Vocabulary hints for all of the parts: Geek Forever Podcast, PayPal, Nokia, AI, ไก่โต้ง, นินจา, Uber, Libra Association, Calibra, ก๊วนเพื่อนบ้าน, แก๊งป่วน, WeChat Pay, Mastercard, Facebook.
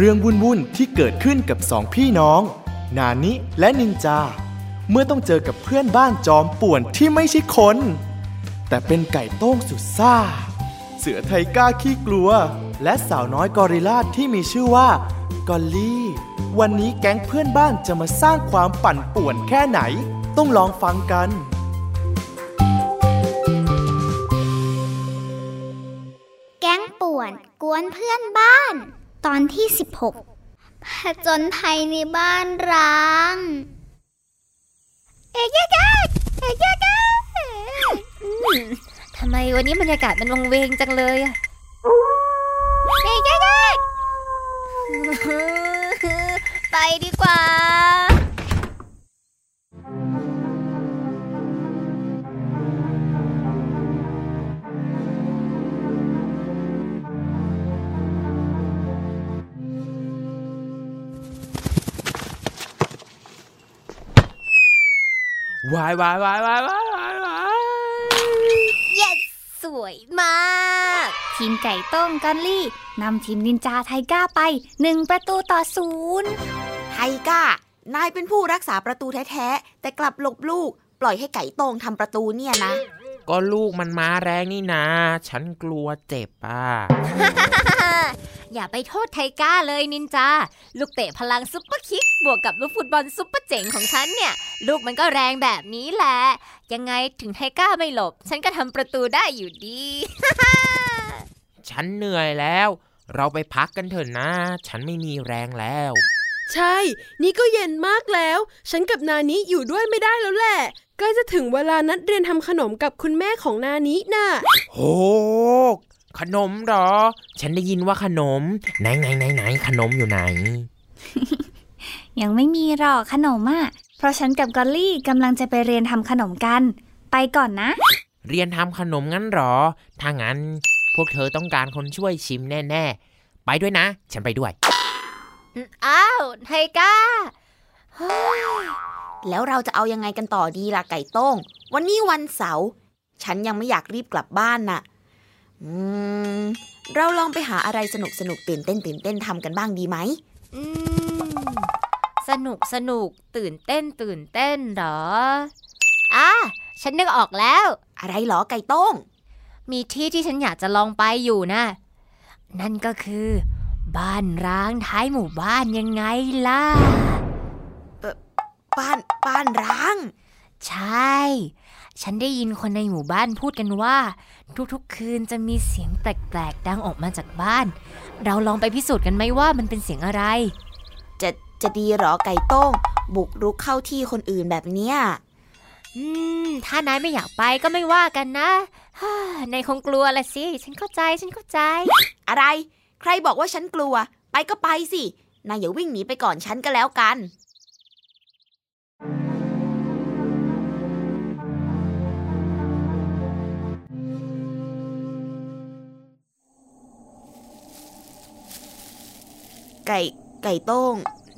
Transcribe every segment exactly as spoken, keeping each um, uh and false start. เรื่องวุ่นๆที่เกิดขึ้นกับสองพี่น้องนานิและนินจาเมื่อต้องเจอกับเพื่อนบ้านจอมป่วนที่ไม่ใช่คนแต่เป็นไก่โต้งสุดซ่าเสือไทก้าขี้กลัวและสาวน้อยกอริลลาที่มีชื่อว่ากอลลี่วันนี้แก๊งเพื่อนบ้านจะมาสร้างความปั่นป่วนแค่ไหนต้องลองฟังกันแก๊งป่วนกวนเพื่อนบ้านตอนที่สิบหกผจญภัยในบ้านร้างเอ๊ะยะยะเอ๊ะยะยะทำไมวันนี้บรรยากาศมันวังเวงจังเลยอะเอ๊ะยะยะไปดีกว่าวายวายวายวายวายวายเย้สวยมากทีมไก่ต้มกอลลี่นำทีมนินจาไทก้าไปหนึ่งประตูต่อศูนย์ไทก้านายเป็นผู้รักษาประตูแท้ๆแต่กลับหลบลูกปล่อยให้ไก่โต้งทำประตูเนี่ยนะก็ลูกมันมาแรงนี่นะฉันกลัวเจ็บอ่ะ อย่าไปโทษไทก้าเลยนินจาลูกเตะพลังซุปเปอร์คิกบวกกับลูกฟุตบอลซุปเปอร์เจ๋งของฉันเนี่ยลูกมันก็แรงแบบนี้แหละยังไงถึงไทก้าไม่หลบฉันก็ทำประตูได้อยู่ดี ฉันเหนื่อยแล้วเราไปพักกันเถอะนะฉันไม่มีแรงแล้วใช่นี่ก็เย็นมากแล้วฉันกับนานิอยู่ด้วยไม่ได้แล้วแหละใกล้จะถึงเวลานัดเรียนทำขนมกับคุณแม่ของนานิน่ะโหขนมหรอฉันได้ยินว่าขนมไหนไหนไหนไหนขนมอยู่ไหน ยังไม่มีหรอกขนมอ่ะเพราะฉันกับกอลลี่กำลังจะไปเรียนทำขนมกันไปก่อนนะเรียนทำขนมงั้นหรอถ้างั้นพวกเธอต้องการคนช่วยชิมแน่ๆไปด้วยนะฉันไปด้วยอ้าวไทก้าแล้วเราจะเอายังไงกันต่อดีล่ะไก่โต้งวันนี้วันเสาร์ฉันยังไม่อยากรีบกลับบ้านน่ะอืมเราลองไปหาอะไรสนุกสนุกตื่นเต้นตื่นเต้นทำกันบ้างดีไหมอืมสนุกสนุกตื่นเต้นตื่นเต้นหรออ่ะฉันนึกออกแล้วอะไรหรอไก่โต้งมีที่ที่ฉันอยากจะลองไปอยู่นะนั่นก็คือบ้านร้างท้ายหมู่บ้านยังไงล่ะบ้านบ้านร้างใช่ฉันได้ยินคนในหมู่บ้านพูดกันว่าทุกๆคืนจะมีเสียงแปลกๆดังออกมาจากบ้านเราลองไปพิสูจน์กันไหมว่ามันเป็นเสียงอะไรจะจะดีหรอไก่โต้งบุกรุกเข้าที่คนอื่นแบบเนี้ยอืมถ้านายไม่อยากไปก็ไม่ว่ากันนะนายคงกลัวละสิฉันเข้าใจฉันเข้าใจอะไรใครบอกว่าฉันกลัวไปก็ไปสินายอย่าวิ่งหนีไปก่อนฉันก็แล้วกันไก่ไก่โต้ง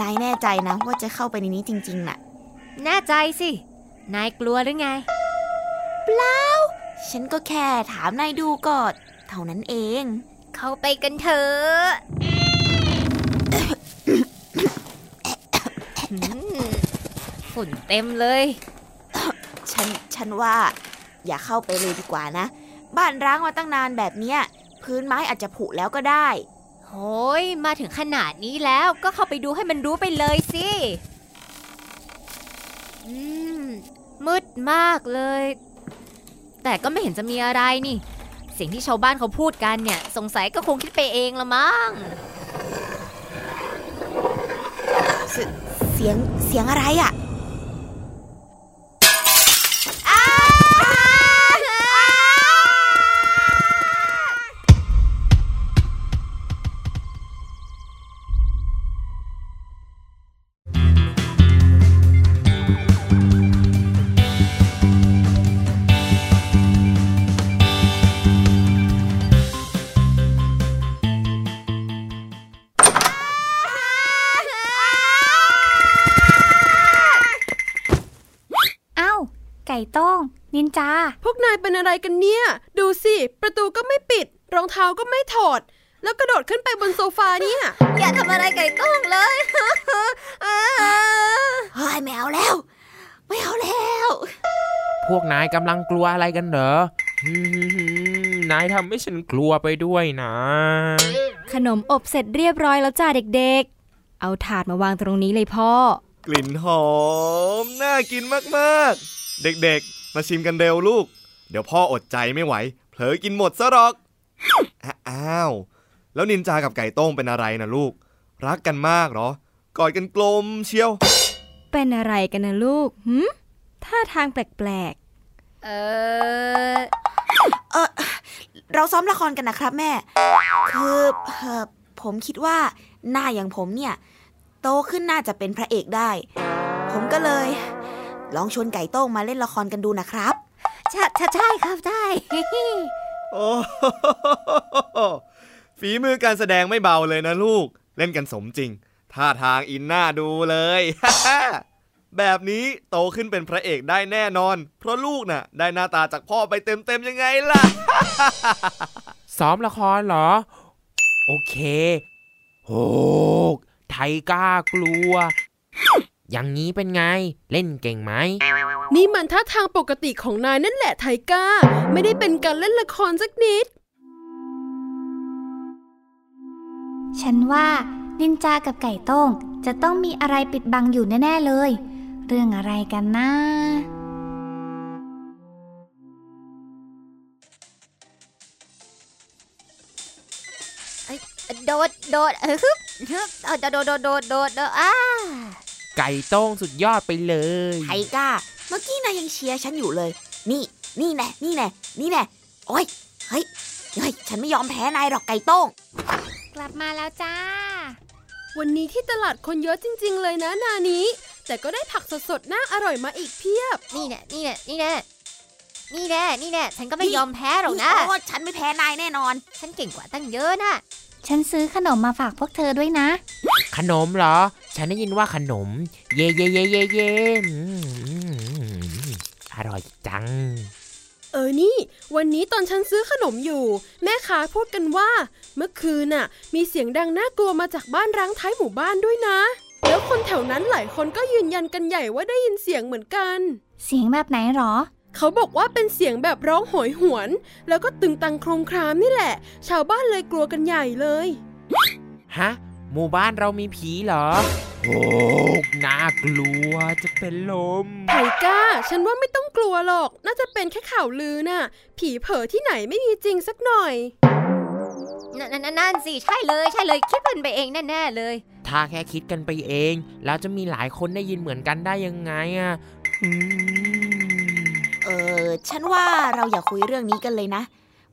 นายแน่ใจนะว่าจะเข้าไปในนี้จริงๆน่ะแน่ใจสินายกลัวหรือไงเปล่าฉันก็แค่ถามนายดูก่อนเท่านั้นเองเข้าไปกันเถอะฝุ่นเต็มเลยฉันฉันว่าอย่าเข้าไปเลยดีกว่านะบ้านร้างมาตั้งนานแบบเนี้ยพื้นไม้อาจจะผุแล้วก็ได้โอ้ยมาถึงขนาดนี้แล้วก็เข้าไปดูให้มันรู้ไปเลยสิอืมมืดมากเลยแต่ก็ไม่เห็นจะมีอะไรนี่เสียงที่ชาวบ้านเขาพูดกันเนี่ยสงสัยก็คงคิดไปเองละมั้งเสียงเสียงอะไรอ่ะไก่โต้งนินจาพวกนายเป็นอะไรกันเนี่ยดูสิประตูก็ไม่ปิดรองเท้าก็ไม่ถอด แล้วกระโดดขึ้นไปบนโซฟาเนี่ยอย่าทำอะไรไก่ก้องเลยเฮ้ยไม่เอาแล้วไม่เอาแล้วพวกนายกำลังกลัวอะไรกันเหรอนายทำให้ฉันกลัวไปด้วยนะขนมอบเสร็จเรียบร้อยแล้วจ้าเด็กๆเอาถาดมาวางตรงนี้เลยพ่อกลิ่นหอมน่ากินมากๆเด็กๆมาชิมกันเร็วลูกเดี๋ยวพ่ออดใจไม่ไหวเผลอกินหมดซะหรอกอ้าวแล้วนินจากับไก่ต้งเป็นอะไรนะลูกรักกันมากเหรอกอดกันกลมเชียวเป็นอะไรกันนะลูกหืมท่าทางแปลกๆเออเออเราซ้อมละครกันนะครับแม่คือผมคิดว่าหน้าอย่างผมเนี่ยโตขึ้นน่าจะเป็นพระเอกได้ผมก็เลยลองชวนไก่โต้งมาเล่นละครกันดูนะครับใช่ใช่ครับใช่โอ้ฝีมือการแสดงไม่เบาเลยนะลูกเล่นกันสมจริงท่าทางอินน่าดูเลย แบบนี้โตขึ้นเป็นพระเอกได้แน่นอนเพราะลูกน่ะได้หน้าตาจากพ่อไปเต็มๆยังไงล่ะ ซ้อมละครเหรอโอเคโหไทกล้ากลัวอย่างนี้เป็นไงเล่นเก่งไหมนี่มันท่าทางปกติของนายนั่นแหละไทก้าไม่ได้เป็นการเล่นละครสักนิดฉันว่านินจากับไก่โต้งจะต้องมีอะไรปิดบังอยู่แน่ๆเลยเรื่องอะไรกันนะโดดโดดเออฮึบโดดโดดโดดโดดอ้าไก่โต้งสุดยอดไปเลยไทก้าเมื่อกี้นายยังเชียร์ฉันอยู่เลยนี่นี่แน่นี่แน่นี่แน่โอ๊ยเฮ้ยเฮ้ยฉันไม่ยอมแพ้นายหรอกไก่โต้งกลับมาแล้วจ้าวันนี้ที่ตลาดคนเยอะจริงๆเลยนะนานี้แต่ก็ได้ผักสดๆน่าอร่อยมาอีกเพียบนี่แน่นี่แน่นี่แน่นี่แน่นี่แน่ฉันก็ไม่ยอมแพ้หรอกนะโอ้ฉันไม่แพ้นายแน่นอนฉันเก่งกว่าตั้งเยอะนะฉันซื้อขนมมาฝากพวกเธอด้วยนะขนมเหรอฉันได้ยินว่าขนมเย่เย่เย่เย่เย่อร่อยจังเออนี่วันนี้ตอนฉันซื้อขนมอยู่แม่ค้าพูดกันว่าเมื่อคืนน่ะมีเสียงดังน่ากลัวมาจากบ้านร้างท้ายหมู่บ้านด้วยนะแล้วคนแถวนั้นหลายคนก็ยืนยันกันใหญ่ว่าได้ยินเสียงเหมือนกันเสียงแบบไหนหรอเขาบอกว่าเป็นเสียงแบบร้องโหยหวนแล้วก็ตึงตังโครมครามนี่แหละชาวบ้านเลยกลัวกันใหญ่เลยฮะหมู่บ้านเรามีผีเหรอโอ้น่ากลัวจะเป็นลมไทก้าฉันว่าไม่ต้องกลัวหรอกน่าจะเป็นแค่ข่าวลือน่ะผีเผอที่ไหนไม่มีจริงสักหน่อยนั่นๆๆสิใช่เลยใช่เลยคิดกันไปเองแน่ๆเลยถ้าแค่คิดกันไปเองแล้วจะมีหลายคนได้ยินเหมือนกันได้ยังไงอ่ะเออฉันว่าเราอย่าคุยเรื่องนี้กันเลยนะ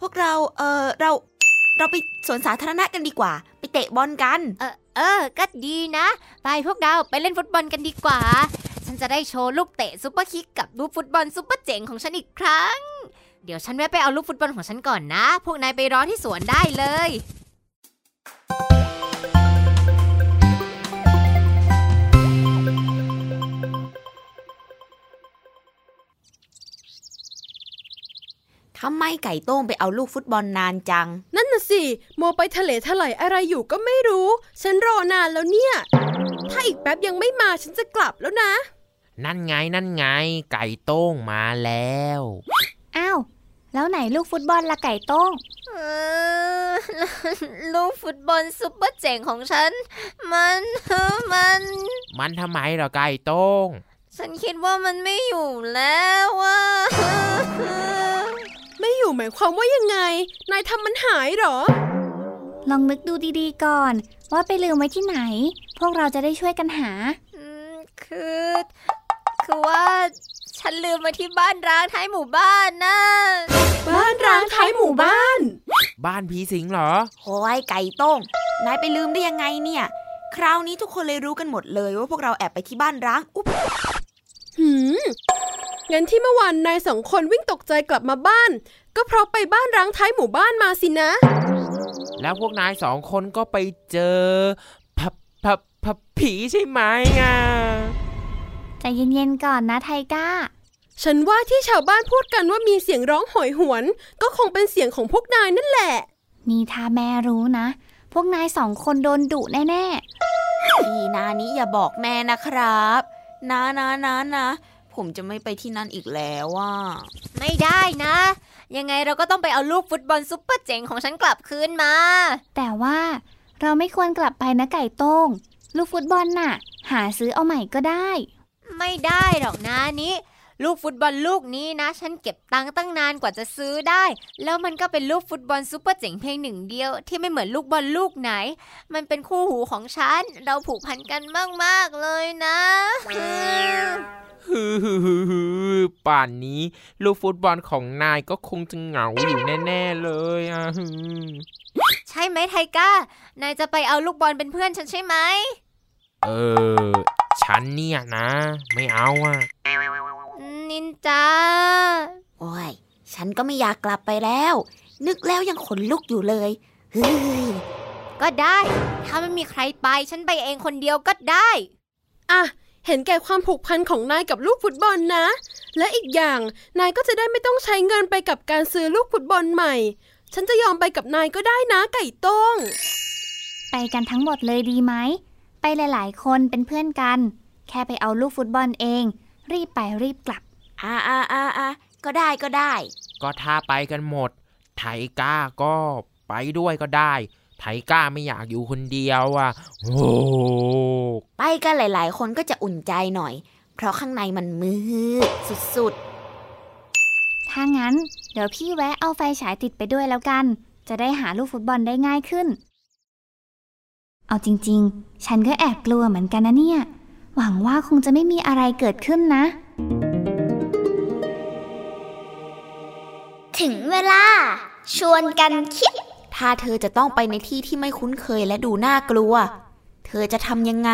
พวกเราเออเราเราไปสวนสาธารณะกันดีกว่าไปเตะบอลกันเออเออก็ดีนะไปพวกเราไปเล่นฟุตบอลกันดีกว่าฉันจะได้โชว์ลูกเตะซุปเปอร์คิกกับลูกฟุตบอลซุปเปอร์เจ๋งของฉันอีกครั้งเดี๋ยวฉันแวะไปเอาลูกฟุตบอลของฉันก่อนนะพวกนายไปรอที่สวนได้เลยทำไมไก่โต้งไปเอาลูกฟุตบอลนานจังนั่นน่ะสิโมไปทะเลถลายอะไรอยู่ก็ไม่รู้ฉันรอนานแล้วเนี่ยถ้าอีกแป๊บยังไม่มาฉันจะกลับแล้วนะนั่นไงนั่นไงไก่โต้งมาแล้วอ้าวแล้วไหนลูกฟุตบอลล่ะไก่โต้งลูกฟุตบอลซุปเปอร์เจ๋งของฉันมันมันมันทำไมเหรอไก่โต้งฉันคิดว่ามันไม่อยู่แล้วว่าไม่อยู่หมายความว่ายังไงนายทำมันหายหรอลองนึกดูดีๆก่อนว่าไปลืมไว้ที่ไหนพวกเราจะได้ช่วยกันหาคือคือว่าฉันลืมไว้ที่บ้านร้างท้ายหมู่บ้านนะบ้านร้างท้ายหมู่บ้านบ้านผีสิงเหรอโอ้ยไก่โต้งนายไปลืมได้ยังไงเนี่ยคราวนี้ทุกคนเลยรู้กันหมดเลยว่าพวกเราแอบไปที่บ้านร้างอุ๊บหืมงั้นที่เมื่อวานนายสองคนวิ่งตกใจกลับมาบ้านก็เพราะไปบ้านร้างท้ายหมู่บ้านมาสินะแล้วพวกนายสองคนก็ไปเจอผับผับผับผีใช่ไหมอ่ะใจเย็นๆก่อนนะไทก้าฉันว่าที่ชาวบ้านพูดกันว่ามีเสียงร้องโหยหวนก็คงเป็นเสียงของพวกนายนั่นแหละ นี่ถ้าแม่รู้นะพวกนายสองคนโดนดุแน่ๆพี่นานี้อย่าบอกแม่นะครับนะนะนะนะผมจะไม่ไปที่นั่นอีกแล้วอ่ะไม่ได้นะยังไงเราก็ต้องไปเอาลูกฟุตบอลซุปเปอร์เจ๋งของฉันกลับคืนมาแต่ว่าเราไม่ควรกลับไปนะไก่โต้งลูกฟุตบอลน่ะหาซื้อเอาใหม่ก็ได้ไม่ได้หรอกนะนี้ลูกฟุตบอลลูกนี้นะฉันเก็บตังค์ตั้งนานกว่าจะซื้อได้แล้วมันก็เป็นลูกฟุตบอลซุปเปอร์เจ๋งเพียงหนึ่งเดียวที่ไม่เหมือนลูกบอลลูกไหนมันเป็นคู่หูของฉันเราผูกพันกันมากๆเลยนะป่านนี้ลูกฟุตบอลของนายก็คงจะเหงาอยู่แน่ๆเลยอ่ะใช่ไหมไทก้านายจะไปเอาลูกบอลเป็นเพื่อนฉันใช่ไหมเออฉันเนี่ยนะไม่เอาอ่ะนินจาโอ้ยฉันก็ไม่อยากกลับไปแล้วนึกแล้วยังขนลุกอยู่เลยเฮ้ยก็ได้ถ้าไม่มีใครไปฉันไปเองคนเดียวก็ได้อ่ะเห็นแก่ความผูกพันของนายกับลูกฟุตบอลนะและอีกอย่างนายก็จะได้ไม่ต้องใช้เงินไปกับการซื้อลูกฟุตบอลใหม่ฉันจะยอมไปกับนายก็ได้นะไก่ต้งไปกันทั้งหมดเลยดีไหมไปหลายๆคนเป็นเพื่อนกันแค่ไปเอาลูกฟุตบอลเองรีบไปรีบกลับอ่าอ่าอ่าอ่าก็ได้ก็ได้ก็ถ้าไปกันหมดไทก้าก็ไปด้วยก็ได้ไทก้าไม่อยากอยู่คนเดียวอ่ะโอ้ไปกันหลายๆคนก็จะอุ่นใจหน่อยเพราะข้างในมันมืดสุดๆถ้างั้นเดี๋ยวพี่แวะเอาไฟฉายติดไปด้วยแล้วกันจะได้หาลูกฟุตบอลได้ง่ายขึ้นเอาจริงๆฉันก็แอบกลัวเหมือนกันนะเนี่ยหวังว่าคงจะไม่มีอะไรเกิดขึ้นนะถึงเวลาชวนกันคิดถ้าเธอจะต้องไปในที่ที่ไม่คุ้นเคยและดูน่ากลัวเธอจะทำยังไง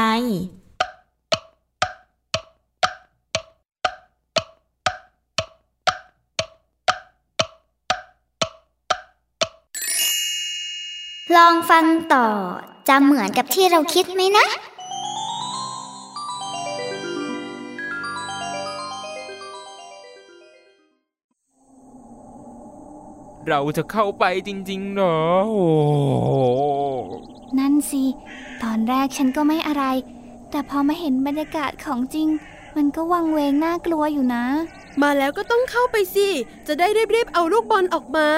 ลองฟังต่อจะเหมือนกับที่เราคิดไหมนะเราจะเข้าไปจริงๆเนอะโอ้นั่นสิตอนแรกฉันก็ไม่อะไรแต่พอมาเห็นบรรยากาศของจริงมันก็วังเวงน่ากลัวอยู่นะมาแล้วก็ต้องเข้าไปสิจะได้รีบๆเอาลูกบอลออกมา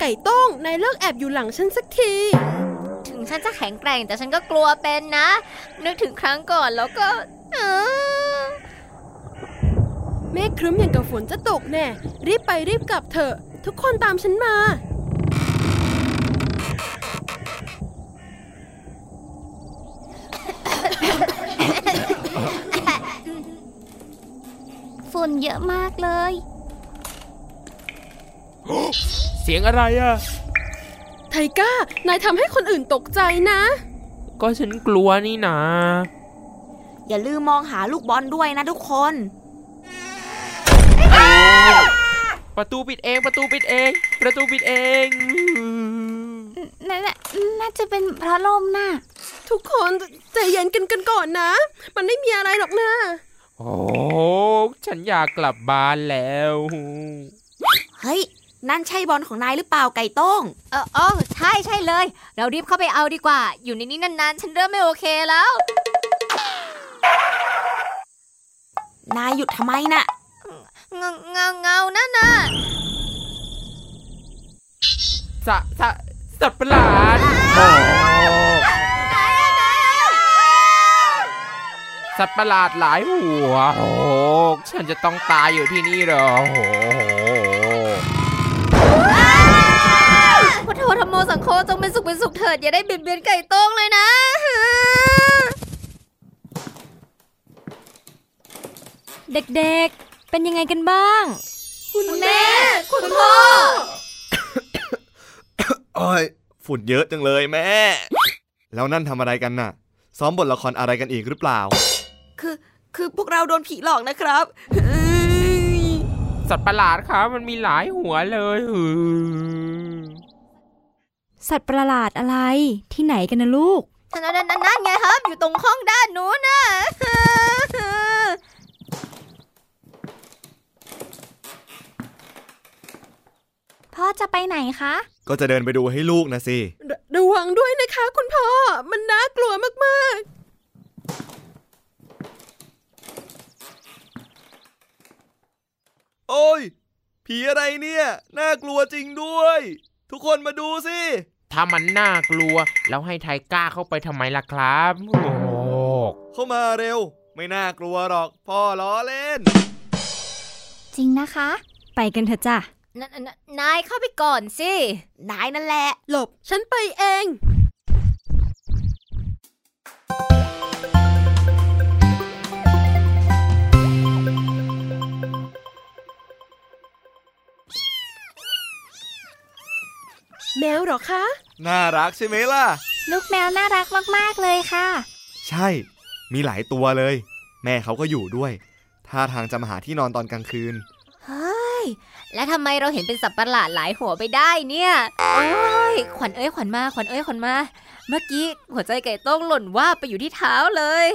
ไก่ต้งนายเลิกแอบอยู่หลังฉันสักทีถึงฉันจะแข็งแกร่งแต่ฉันก็กลัวเป็นนะนึกถึงครั้งก่อนแล้วก็เมฆครึ้มอย่างกับฝนจะตกแน่รีบไปรีบกลับเถอะทุกคนตามฉันมาฝุ่นเยอะมากเลยเสียงอะไรอ่ะไทก้านายทำให้คนอื่นตกใจนะก็ฉันกลัวนี่นะอย่าลืมมองหาลูกบอลด้วยนะทุกคนประตูปิดเองประตูปิดเองประตูปิดเองนั่นแหละน่าจะเป็นเพราะลมน่ะทุกคนใจเย็นกันกันก่อนนะมันไม่มีอะไรหรอกนะโอ้ฉันอยากกลับบ้านแล้วเฮ้ยนั่นใช่บอลของนายหรือเปล่าไก่ต้งเออเออใช่ใช่เลยเรารีบเข้าไปเอาดีกว่าอยู่ในนี้นานๆฉันเริ่มไม่โอเคแล้วนายหยุดทำไมน่ะเงาเงาเงานั่นน่ะสะสะสัตว์ประหลาดสัตว์ประหลาดหลายหัวโอ้ฉันจะต้องตายอยู่ที่นี่เหรอโอ้พุทโธธัมโมสังโฆจงเป็นสุขเป็นสุขเถิดอย่าได้เบียดเบียนไก่ต้งเลยนะเด็กๆเป็นยังไงกันบ้างคุณแม่คุณพ่อโอ้ยฝุ่นเยอะจังเลยแม่แล้วนั่นทำอะไรกันน่ะซ้อมบทละครอะไรกันอีกหรือเปล่าคือคือพวกเราโดนผีหลอกนะครับสัตว์ประหลาดครับมันมีหลายหัวเลยสัตว์ประหลาดอะไรที่ไหนกันนะลูกนั่นนั่นนั่นไงครับอยู่ตรงห้องด้านนู้นน่ะพ่อจะไปไหนคะ ก็จะเดินไปดูให้ลูกนะสิระวังด้วยนะคะคุณพ่อมันน่ากลัวมากๆโอ้ยผีอะไรเนี่ยน่ากลัวจริงด้วยทุกคนมาดูสิถ้ามันน่ากลัวแล้วให้ไทก้าเข้าไปทำไมล่ะครับโอ้เข้ามาเร็วไม่น่ากลัวหรอกพ่อล้อเล่นจริงนะคะไปกันเถอะจ้ะนายเข้าไปก่อนสินายนั่นแหละหลบฉันไปเองแมวหรอคะน่ารักใช่ไหมล่ะลูกแมวน่ารักมากๆเลยค่ะใช่มีหลายตัวเลยแม่เขาก็อยู่ด้วยท่าทางจะมาหาที่นอนตอนกลางคืนเฮ้ยแล้วทำไมเราเห็นเป็นสัตว์ประหลาดหลายหัวไปได้เนี่ยโอ้ยขวัญเอ้ยขวัญมาขวัญเอ้ยขวัญมาเมื่อกี้หัวใจไก่ต้องหล่นว่าไปอยู่ที่เท้าเลย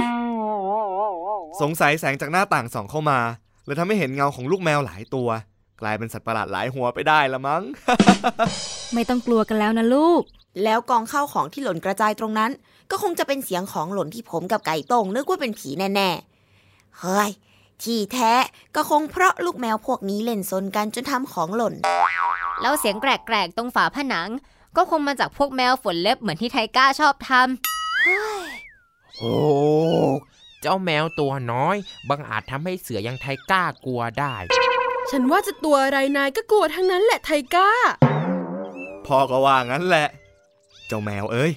สงสัยแสงจากหน้าต่างส่องเข้ามาเลยทำให้เห็นเงาของลูกแมวหลายตัวกลายเป็นสัตว์ประหลาดหลายหัวไปได้ละมั้ง ไม่ต้องกลัวกันแล้วนะลูกแล้วกองข้าวของที่หล่นกระจายตรงนั้นก็คงจะเป็นเสียงของหล่นที่ผมกับไก่ตงนึกว่าเป็นผีแน่ๆเฮ้ยที่แท้ก็คงเพราะลูกแมวพวกนี้เล่นซนกันจนทำของหล่นแล้วเสียงแกรกๆตรงฝาผนังก็คงมาจากพวกแมวฝนเล็บเหมือนที่ไทก้าชอบทำเฮ้ยโอ้เจ้าแมวตัวน้อยบังอาจทำให้เสือยังไทก้ากลัวได้ฉันว่าจะตัวอะไรนายก็กลัวทั้งนั้นแหละไทก้าพ่อก็ว่างั้นแหละเจ้าแมวเอ้ย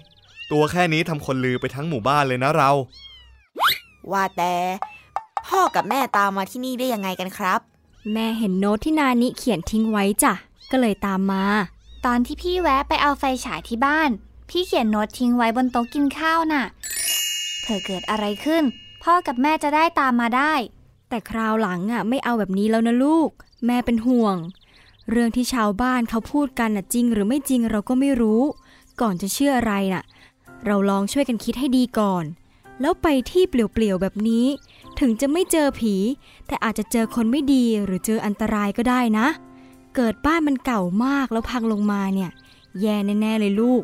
ตัวแค่นี้ทำคนลือไปทั้งหมู่บ้านเลยนะเราว่าแต่พ่อกับแม่ตามมาที่นี่ได้ยังไงกันครับแม่เห็นโน้ตที่นานิเขียนทิ้งไว้จ้ะก็เลยตามมาตอนที่พี่แวะไปเอาไฟฉายที่บ้านพี่เขียนโน้ตทิ้งไว้บนโต๊ะกินข้าวน่ะเธอเกิดอะไรขึ้นพ่อกับแม่จะได้ตามมาได้แต่คราวหลังอ่ะไม่เอาแบบนี้แล้วนะลูกแม่เป็นห่วงเรื่องที่ชาวบ้านเขาพูดกันน่ะจริงหรือไม่จริงเราก็ไม่รู้ก่อนจะเชื่ออะไรน่ะเราลองช่วยกันคิดให้ดีก่อนแล้วไปที่เปลี่ยวๆแบบนี้ถึงจะไม่เจอผีแต่อาจจะเจอคนไม่ดีหรือเจออันตรายก็ได้นะเกิดบ้านมันเก่ามากแล้วพังลงมาเนี่ยแย่แน่ๆเลยลูก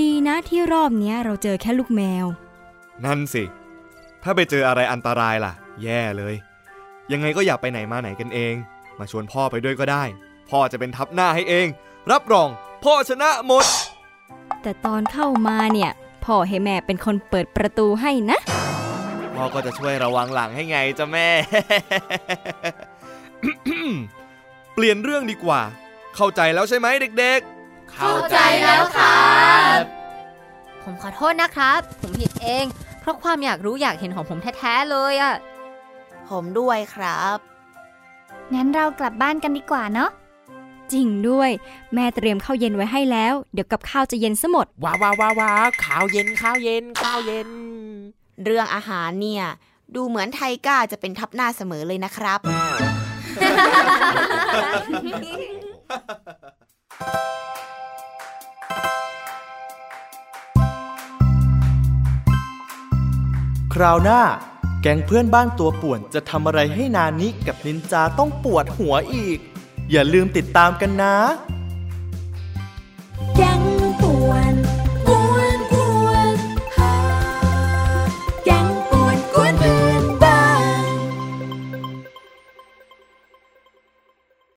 ดีนะที่รอบนี้เราเจอแค่ลูกแมวนั่นสิถ้าไปเจออะไรอันตรายล่ะแย่เลยยังไงก็อย่าไปไหนมาไหนกันเองมาชวนพ่อไปด้วยก็ได้พ่อจะเป็นทัพหน้าให้เองรับรองพ่อชนะหมดแต่ตอนเข้ามาเนี่ยพ่อให้แม่เป็นคนเปิดประตูให้นะพ่อก็จะช่วยระวังหลังให้ไงจ้ะแม่ เปลี่ยนเรื่องดีกว่าเข้าใจแล้วใช่ไหมเด็กๆเข้าใจแล้วครับผมขอโทษนะครับผมผิดเองเพราะความอยากรู้อยากเห็นของผมแท้ๆเลยอะผมด้วยครับงั้นเรากลับบ้านกันดีกว่าเนาะจริงด้วยแม่เตรียมข้าวเย็นไว้ให้แล้วเดี๋ยวกับข้าวจะเย็นซะหมดว้าวว้าวข้าวเย็นข้าวเย็นข้าวเย็นเรื่องอาหารเนี่ยดูเหมือนไทก้าจะเป็นทัพหน้าเสมอเลยนะครับคราวหน้าแก๊งเพื่อนบ้านตัวป่วนจะทำอะไรให้นานิกับนินจาต้องปวดหัวอีกอย่าลืมติดตามกันนะ